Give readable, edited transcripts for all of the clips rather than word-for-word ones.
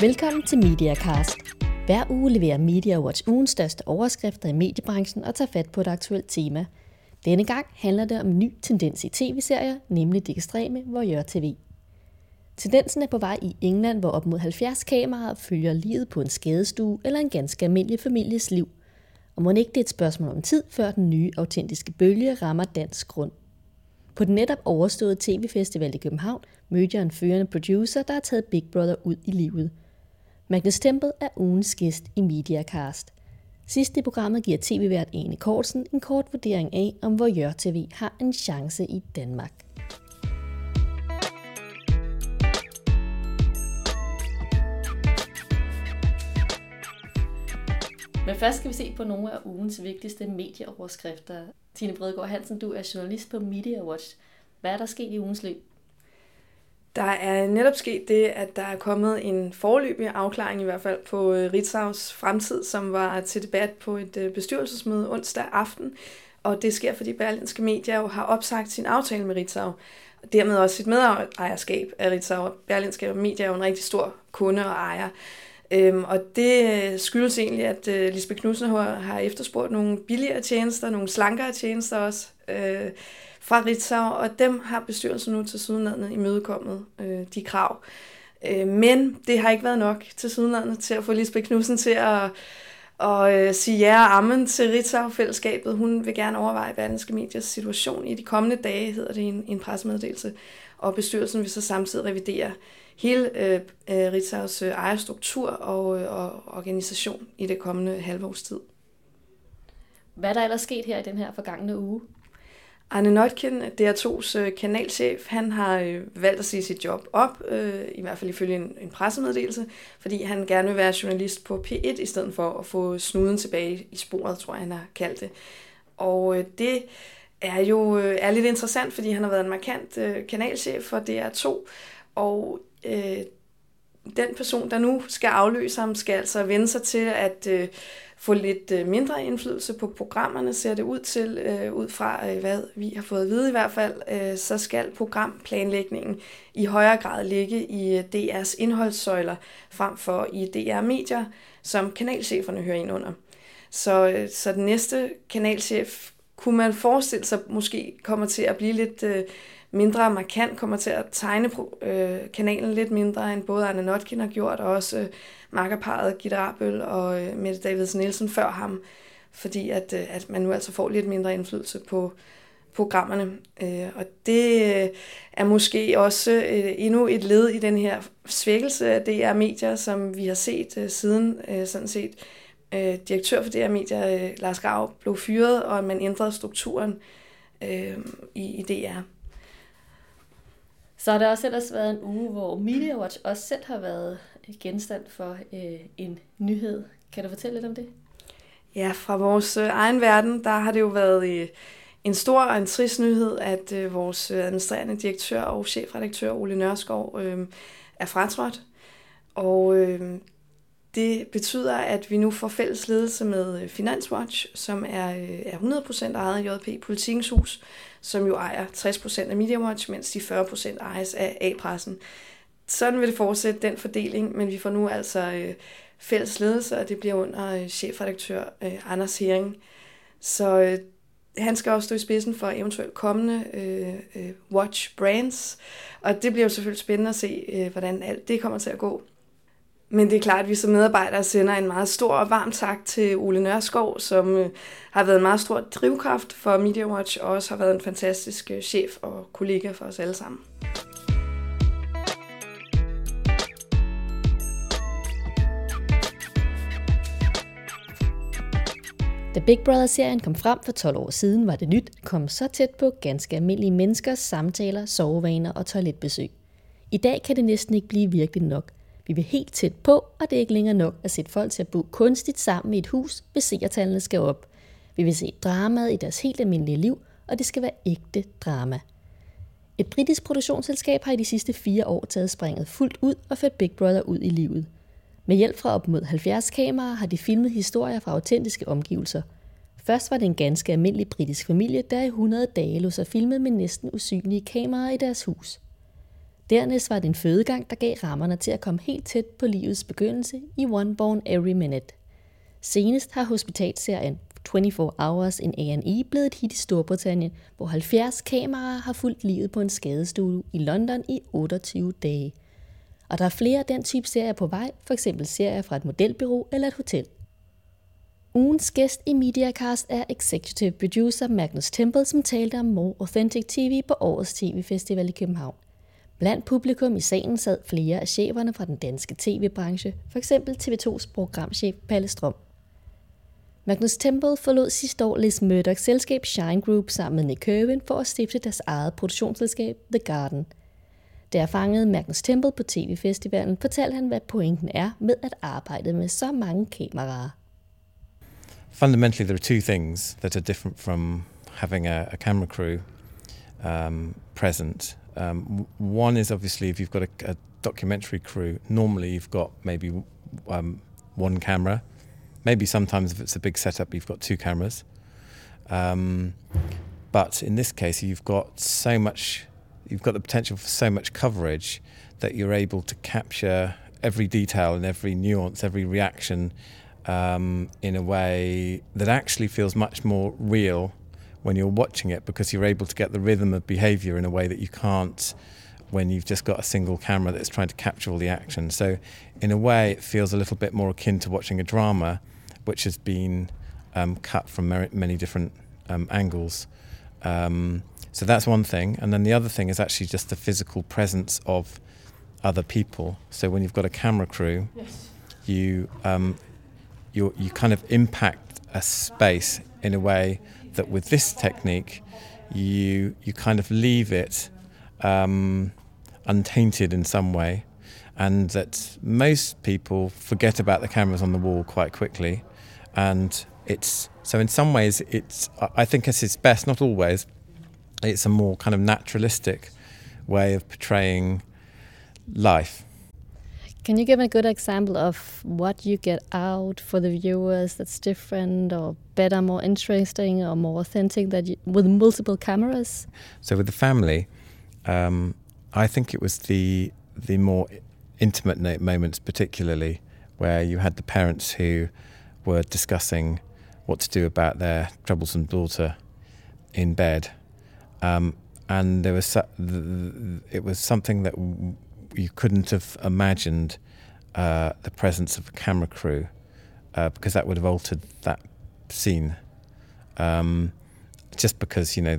Velkommen til MediaCast. Hver uge leverer MediaWatch ugens største overskrifter i mediebranchen og tager fat på et aktuelt tema. Denne gang handler det om en ny tendens i tv-serier, nemlig det ekstreme voyeur-tv. Tendensen er på vej i England, hvor op mod 70 kameraer følger livet på en skadestue eller en ganske almindelig families liv. Og mon ikke det er et spørgsmål om tid, før den nye, autentiske bølge rammer dansk grund. På den netop overståede tv-festival i København mødte jeg en førende producer, der har taget Big Brother ud i livet. Magnus Temple er ugens gæst i MediaCast. Sidst i programmet giver tv-vært Ane Cortzen en kort vurdering af, om voyeur-tv har en chance i Danmark. Men først skal vi se på nogle af ugens vigtigste medieoverskrifter. Tine Bredegård Hansen, du er journalist på MediaWatch. Hvad er der sket i ugens løb? Der er netop sket det, at der er kommet en foreløbig afklaring i hvert fald på Ritzaus fremtid, som var til debat på et bestyrelsesmøde onsdag aften. Og det sker, fordi Berlingske Medier jo har opsagt sin aftale med Ritzau. Og dermed også sit medejerskab af Ritzau. Berlingske Medier er jo en rigtig stor kunde og ejer. Og det skyldes egentlig, at Lisbeth Knudsen har efterspurgt nogle billigere tjenester, nogle slankere tjenester også fra Ritzau, og dem har bestyrelsen nu til sydenlandet imødekommet de krav. Men det har ikke været nok til sydenlandet til at få Lisbeth Knudsen til at sige ja og amen til Ritzau-fællesskabet. Hun vil gerne overveje Berlingske Mediers situation i de kommende dage, hedder det i en pressemeddelelse. Og bestyrelsen vil så samtidig revidere hele Ritzaus ejerstruktur og organisation i det kommende halve års tid. Hvad er der ellers sket her i den her forgangne uge? Arne Notkin, DR2's kanalchef, han har valgt at sige sit job op, i hvert fald ifølge en pressemeddelelse, fordi han gerne vil være journalist på P1, i stedet for at få snuden tilbage i sporet, tror jeg, han har kaldt det. Og det er jo lidt interessant, fordi han har været en markant kanalchef for DR2, og den person, der nu skal afløse ham, skal altså vende sig til at få lidt mindre indflydelse på programmerne, ser det ud til, ud fra hvad vi har fået at vide i hvert fald, så skal programplanlægningen i højere grad ligge i DR's indholdssøjler, frem for i DR-medier, som kanalcheferne hører ind under. Så den næste kanalchef, kunne man forestille sig, måske kommer til at blive lidt mindre markant, kommer til at tegne kanalen lidt mindre, end både Anna Notkin har gjort, og også makkerparet Gitter Abel og Mette Davidsen Nielsen før ham, fordi at man nu altså får lidt mindre indflydelse på programmerne. Og det er måske også endnu et led i den her svækkelse af DR-medier, som vi har set siden sådan set direktør for DR-medier, Lars Grau, blev fyret, og man ændrede strukturen i DR. Så har der også ellers været en uge, hvor MediaWatch også selv har været genstand for en nyhed. Kan du fortælle lidt om det? Ja, fra vores egen verden, der har det jo været en stor og en trist nyhed, at vores administrerende direktør og chefredaktør Ole Nørskov er fratrådt. Og det betyder, at vi nu får fælles ledelse med Finanswatch, som er 100% ejet af JP Politikens Hus, som jo ejer 60% af MediaWatch, mens de 40% ejes af A-pressen. Sådan vil det fortsætte, den fordeling, men vi får nu altså fælles ledelse, og det bliver under chefredaktør Anders Hering. Så han skal også stå i spidsen for eventuelt kommende Watch Brands, og det bliver jo selvfølgelig spændende at se, hvordan alt det kommer til at gå. Men det er klart, at vi som medarbejdere sender en meget stor og varm tak til Ole Nørskov, som har været en meget stor drivkraft for MediaWatch, og også har været en fantastisk chef og kollega for os alle sammen. Da Big Brother-serien kom frem for 12 år siden, var det nyt at komme så tæt på ganske almindelige menneskers samtaler, sovevaner og toiletbesøg. I dag kan det næsten ikke blive virkelig nok. Vi vil helt tæt på, og det er ikke længere nok at sætte folk til at bo kunstigt sammen i et hus, hvis seertallene skal op. Vi vil se dramaet i deres helt almindelige liv, og det skal være ægte drama. Et britisk produktionsselskab har i de sidste 4 år taget springet fuldt ud og ført Big Brother ud i livet. Med hjælp fra op mod 70 kameraer har de filmet historier fra autentiske omgivelser. Først var det en ganske almindelig britisk familie, der i 100 dage lod sig filmet med næsten usynlige kameraer i deres hus. Dernæst var det en fødegang, der gav rammerne til at komme helt tæt på livets begyndelse i One Born Every Minute. Senest har hospitalserien 24 Hours in A&E blevet et hit i Storbritannien, hvor 70 kameraer har fulgt livet på en skadestue i London i 28 dage. Og der er flere af den type serier på vej, f.eks. serier fra et modelbureau eller et hotel. Ugens gæst i Mediacast er executive producer Magnus Temple, som talte om More Authentic TV på årets TV-festival i København. Blandt publikum i salen sad flere af cheferne fra den danske tv-branche, f.eks. TV2's programchef Palle Strøm. Magnus Temple forlod sidste år Liz Murdochs selskab Shine Group sammen med Nick Curwin for at stifte deres eget produktionsselskab The Garden. Da jeg fangede Magnus Temple på tv-festivalen, fortalte han, hvad pointen er med at arbejde med så mange kameraer. Fundamentally, there are two things that are different from having a camera crew present. One is obviously if you've got a documentary crew, normally you've got maybe one camera. Maybe sometimes if it's a big setup, you've got two cameras. But in this case, you've got the potential for so much coverage that you're able to capture every detail and every nuance, every reaction in a way that actually feels much more real when you're watching it, because you're able to get the rhythm of behaviour in a way that you can't when you've just got a single camera that's trying to capture all the action. So in a way, it feels a little bit more akin to watching a drama, which has been cut from many different angles. So that's one thing. And then the other thing is actually just the physical presence of other people. So when you've got a camera crew, yes, you kind of impact a space in a way that with this technique, you kind of leave it untainted in some way, and that most people forget about the cameras on the wall quite quickly. And it's so in some ways it's, I think at its best, not always, it's a more kind of naturalistic way of portraying life. Can you give a good example of what you get out for the viewers that's different or better, more interesting or more authentic that with multiple cameras? So with the family, I think it was the more intimate moments particularly where you had the parents who were discussing what to do about their troublesome daughter in bed. And there was it was something that you couldn't have imagined the presence of a camera crew because that would have altered that scene. Just because, you know,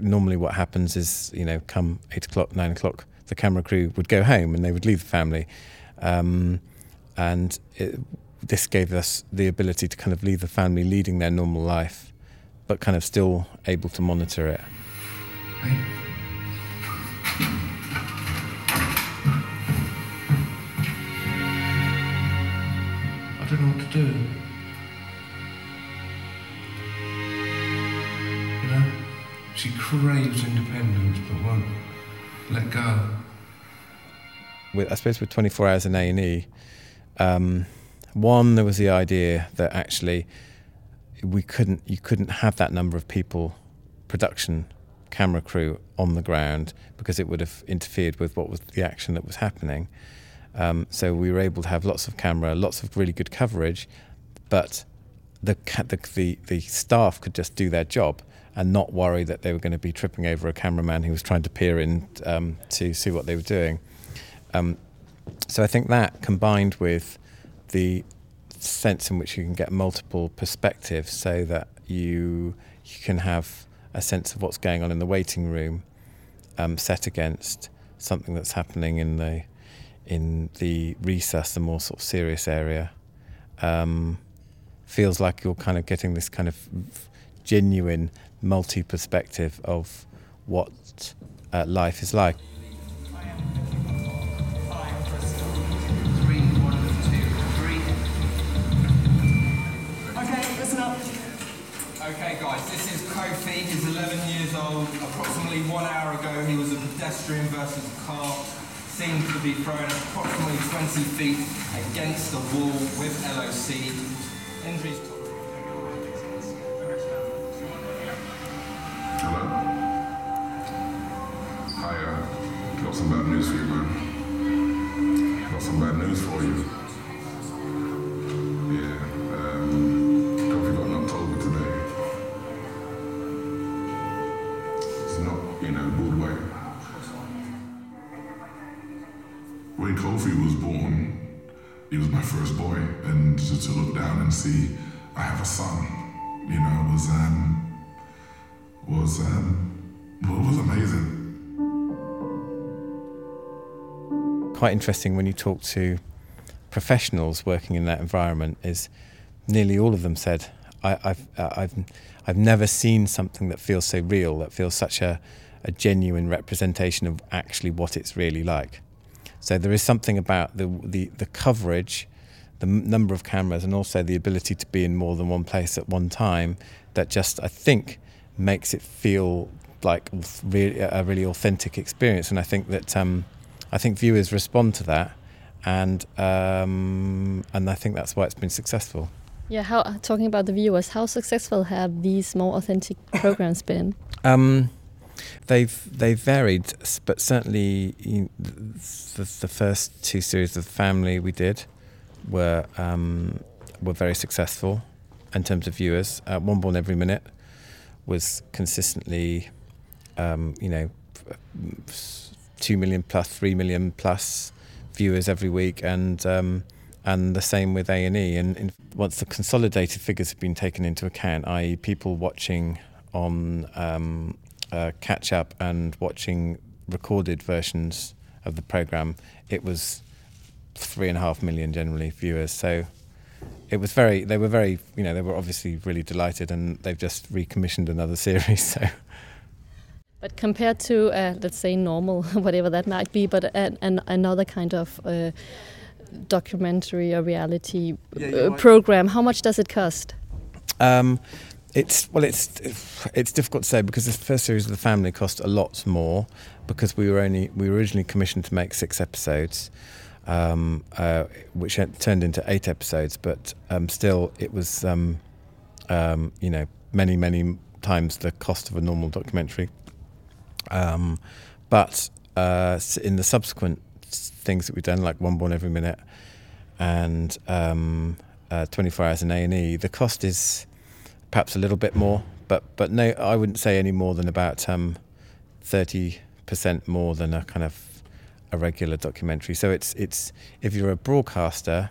normally what happens is, you know, come 8 o'clock, 9 o'clock, the camera crew would go home and they would leave the family. This gave us the ability to kind of leave the family leading their normal life, but kind of still able to monitor it. I don't know what to do. She craves independence, but won't let go. I suppose with 24 Hours in A&E, one, there was the idea that actually you couldn't have that number of people, production, camera crew on the ground, because it would have interfered with what was the action that was happening. So we were able to have lots of camera, lots of really good coverage, but the staff could just do their job and not worry that they were going to be tripping over a cameraman who was trying to peer in to see what they were doing. So I think that, combined with the sense in which you can get multiple perspectives, so that you can have a sense of what's going on in the waiting room, set against something that's happening in the recess, the more sort of serious area, feels like you're kind of getting this kind of genuine multi-perspective of what life is like. Okay, listen up. Okay, guys, this is Kofi. He's 11 years old. Approximately 1 hour ago, he was a pedestrian versus a car. Seemed to be thrown approximately 20 feet against the wall with LOC. Injuries. got some bad news for you, man. Got some bad news for you. Yeah, coffee got knocked over today. It's not in a good way. When Kofi was born, he was my first boy, and to look down and see I have a son, you know, was amazing. Quite interesting when you talk to professionals working in that environment, is nearly all of them said, "I've never seen something that feels so real, that feels such a genuine representation of actually what it's really like." So there is something about the coverage, the number of cameras, and also the ability to be in more than one place at one time that just, I think, makes it feel like a really authentic experience. And I think that viewers respond to that, and I think that's why it's been successful. Yeah, talking about the viewers, how successful have these more authentic programs been? They've varied, but certainly the first two series of Family we did were very successful in terms of viewers. One Born Every Minute was consistently, 2 million plus, 3 million plus viewers every week, and the same with A&E. And once the consolidated figures have been taken into account, i.e., people watching on catch up and watching recorded versions of the program, it was 3.5 million generally viewers. So it was they were obviously really delighted, and they've just recommissioned another series. So, but compared to let's say normal, whatever that might be, but another kind of documentary or reality program, how much does it cost? It's difficult to say, because the first series of The Family cost a lot more, because we were originally commissioned to make 6 episodes, which turned into 8 episodes, but still it was many times the cost of a normal documentary. But in the subsequent things that we've done, like One Born Every Minute and 24 Hours in A&E, the cost is perhaps a little bit more, but no, I wouldn't say any more than about 30% more than a kind of a regular documentary. So it's if you're a broadcaster,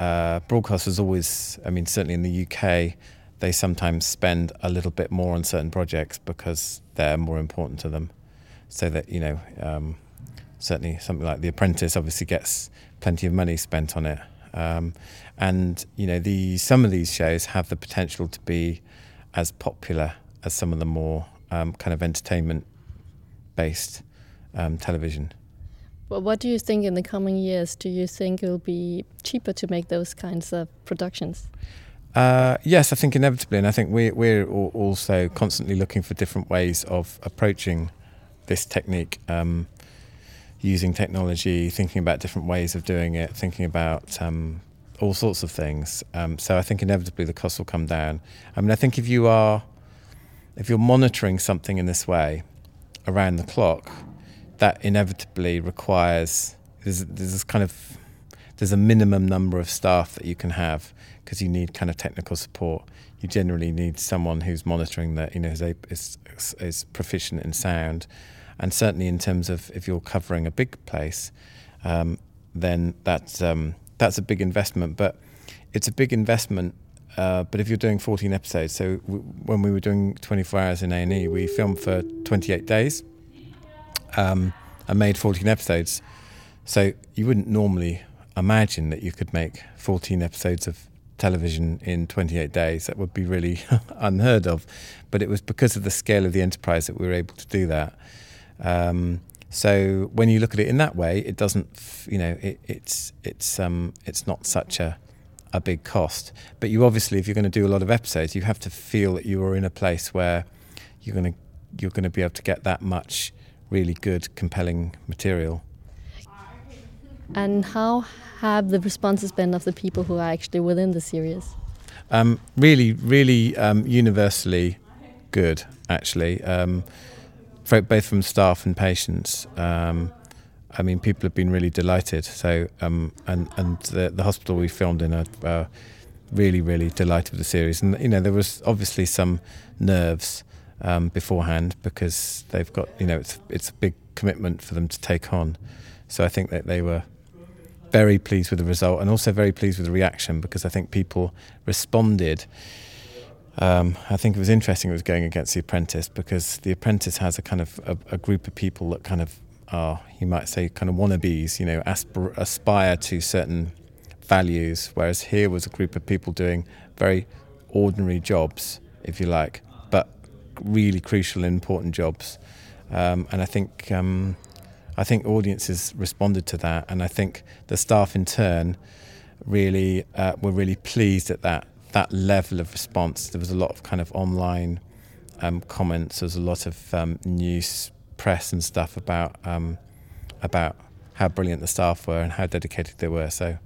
broadcasters always, certainly in the UK, they sometimes spend a little bit more on certain projects because they're more important to them. So that, certainly something like The Apprentice obviously gets plenty of money spent on it. Some of these shows have the potential to be as popular as some of the more kind of entertainment-based television. Well, what do you think in the coming years? Do you think it will be cheaper to make those kinds of productions? Yes, I think inevitably, and I think we're also constantly looking for different ways of approaching this technique. Using technology, thinking about different ways of doing it, thinking about all sorts of things. So I think inevitably the cost will come down. I think if you're monitoring something in this way around the clock, that inevitably requires, there's a minimum number of staff that you can have, because you need kind of technical support. You generally need someone who's monitoring that, is proficient in sound. And certainly in terms of if you're covering a big place, then that's a big investment. But it's a big investment, but if you're doing 14 episodes, so when we were doing 24 Hours in A&E, we filmed for 28 days and made 14 episodes. So you wouldn't normally imagine that you could make 14 episodes of television in 28 days. That would be really unheard of. But it was because of the scale of the enterprise that we were able to do that. So when you look at it in that way, it doesn't, it's not such a big cost. But you obviously, if you're going to do a lot of episodes, you have to feel that you are in a place where you're going to be able to get that much really good, compelling material. And how have the responses been of the people who are actually within the series? Really, really, universally good, actually. both from staff and patients. I mean, people have been really delighted. So, and the hospital we filmed in are really, really delighted with the series. And, you know, there was obviously some nerves beforehand because they've got, you know, it's a big commitment for them to take on. So I think that they were very pleased with the result and also very pleased with the reaction because I think people responded. I think it was interesting it was going against The Apprentice because The Apprentice has a kind of a group of people that kind of are, you might say, kind of wannabes, you know, aspire to certain values, whereas here was a group of people doing very ordinary jobs, if you like, but really crucial and important jobs. And I think audiences responded to that, and I think the staff in turn really were really pleased at that level of response. There was a lot of kind of online comments. There was a lot of news press and stuff about how brilliant the staff were and how dedicated they were. So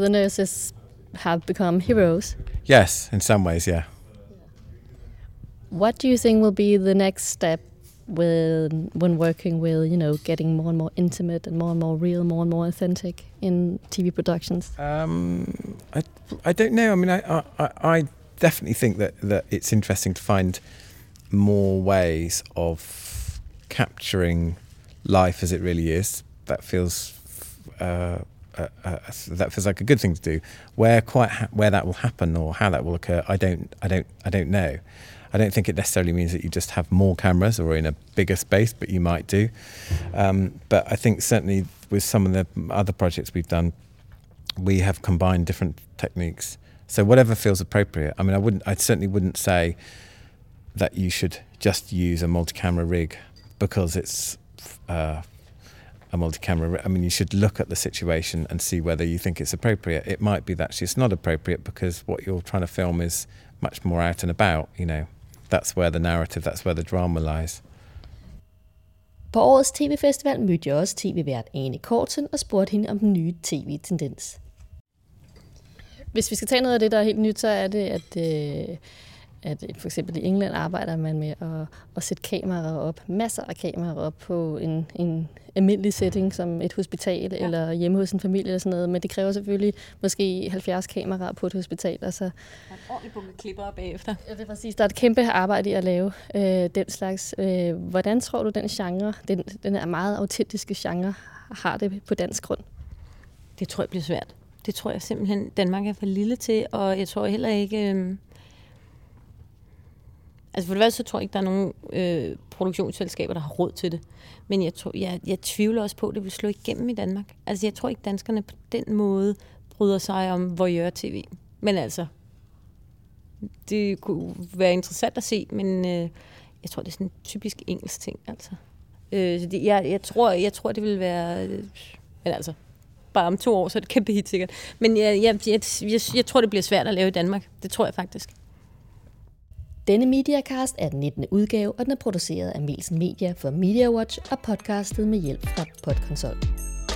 the nurses have become heroes? Yes, in some ways, yeah. What do you think will be the next step when working with, you know, getting more and more intimate and more real, more and more authentic in TV productions? I don't know. I mean, I definitely think that it's interesting to find more ways of capturing life as it really is. That feels like a good thing to do. Where that will happen or how that will occur, I don't know. I don't think it necessarily means that you just have more cameras or in a bigger space, but you might do. But I think certainly with some of the other projects we've done, we have combined different techniques. So whatever feels appropriate. I mean, I certainly wouldn't say that you should just use a multi-camera rig because it's a multi-camera rig. I mean, you should look at the situation and see whether you think it's appropriate. It might be that actually it's not appropriate because what you're trying to film is much more out and about, you know. That's where the narrative, that's where the drama lies. På årets tv-festival mødte jeg også tv-vært Ane Cortzen og spurgte hende om den nye tv-tendens. Hvis vi skal tage noget af det, der er helt nyt, så er det, at for eksempel i England arbejder man med at sætte kameraer op, masser af kameraer op på en almindelig setting som et hospital eller hjemme hos en familie eller sådan noget, men det kræver selvfølgelig måske 70 kameraer på et hospital. Altså, der er en ordentlig bunke klipper bagefter. Ja, det er præcis. Der er et kæmpe arbejde i at lave den slags. Hvordan tror du, den genre, den her meget autentiske genre, har det på dansk grund? Det tror jeg bliver svært. Det tror jeg simpelthen, Danmark er for lille til, og jeg tror heller ikke... Altså for det værste, så tror jeg ikke, der er nogen produktionsselskaber, der har råd til det. Men jeg tvivler også på, at det vil slå igennem i Danmark. Altså jeg tror ikke, danskerne på den måde bryder sig om voyeur-tv. Men altså, det kunne være interessant at se, men jeg tror, det er sådan en typisk engelsk ting. Altså. Så det, jeg tror, det vil være... Men altså, bare om 2 år, så er det kæmpe hit sikkert. Men jeg tror, det bliver svært at lave i Danmark. Det tror jeg faktisk. Denne Mediacast er den 19. udgave, og den er produceret af Melsen Media for MediaWatch og podcastet med hjælp fra Podkonsol.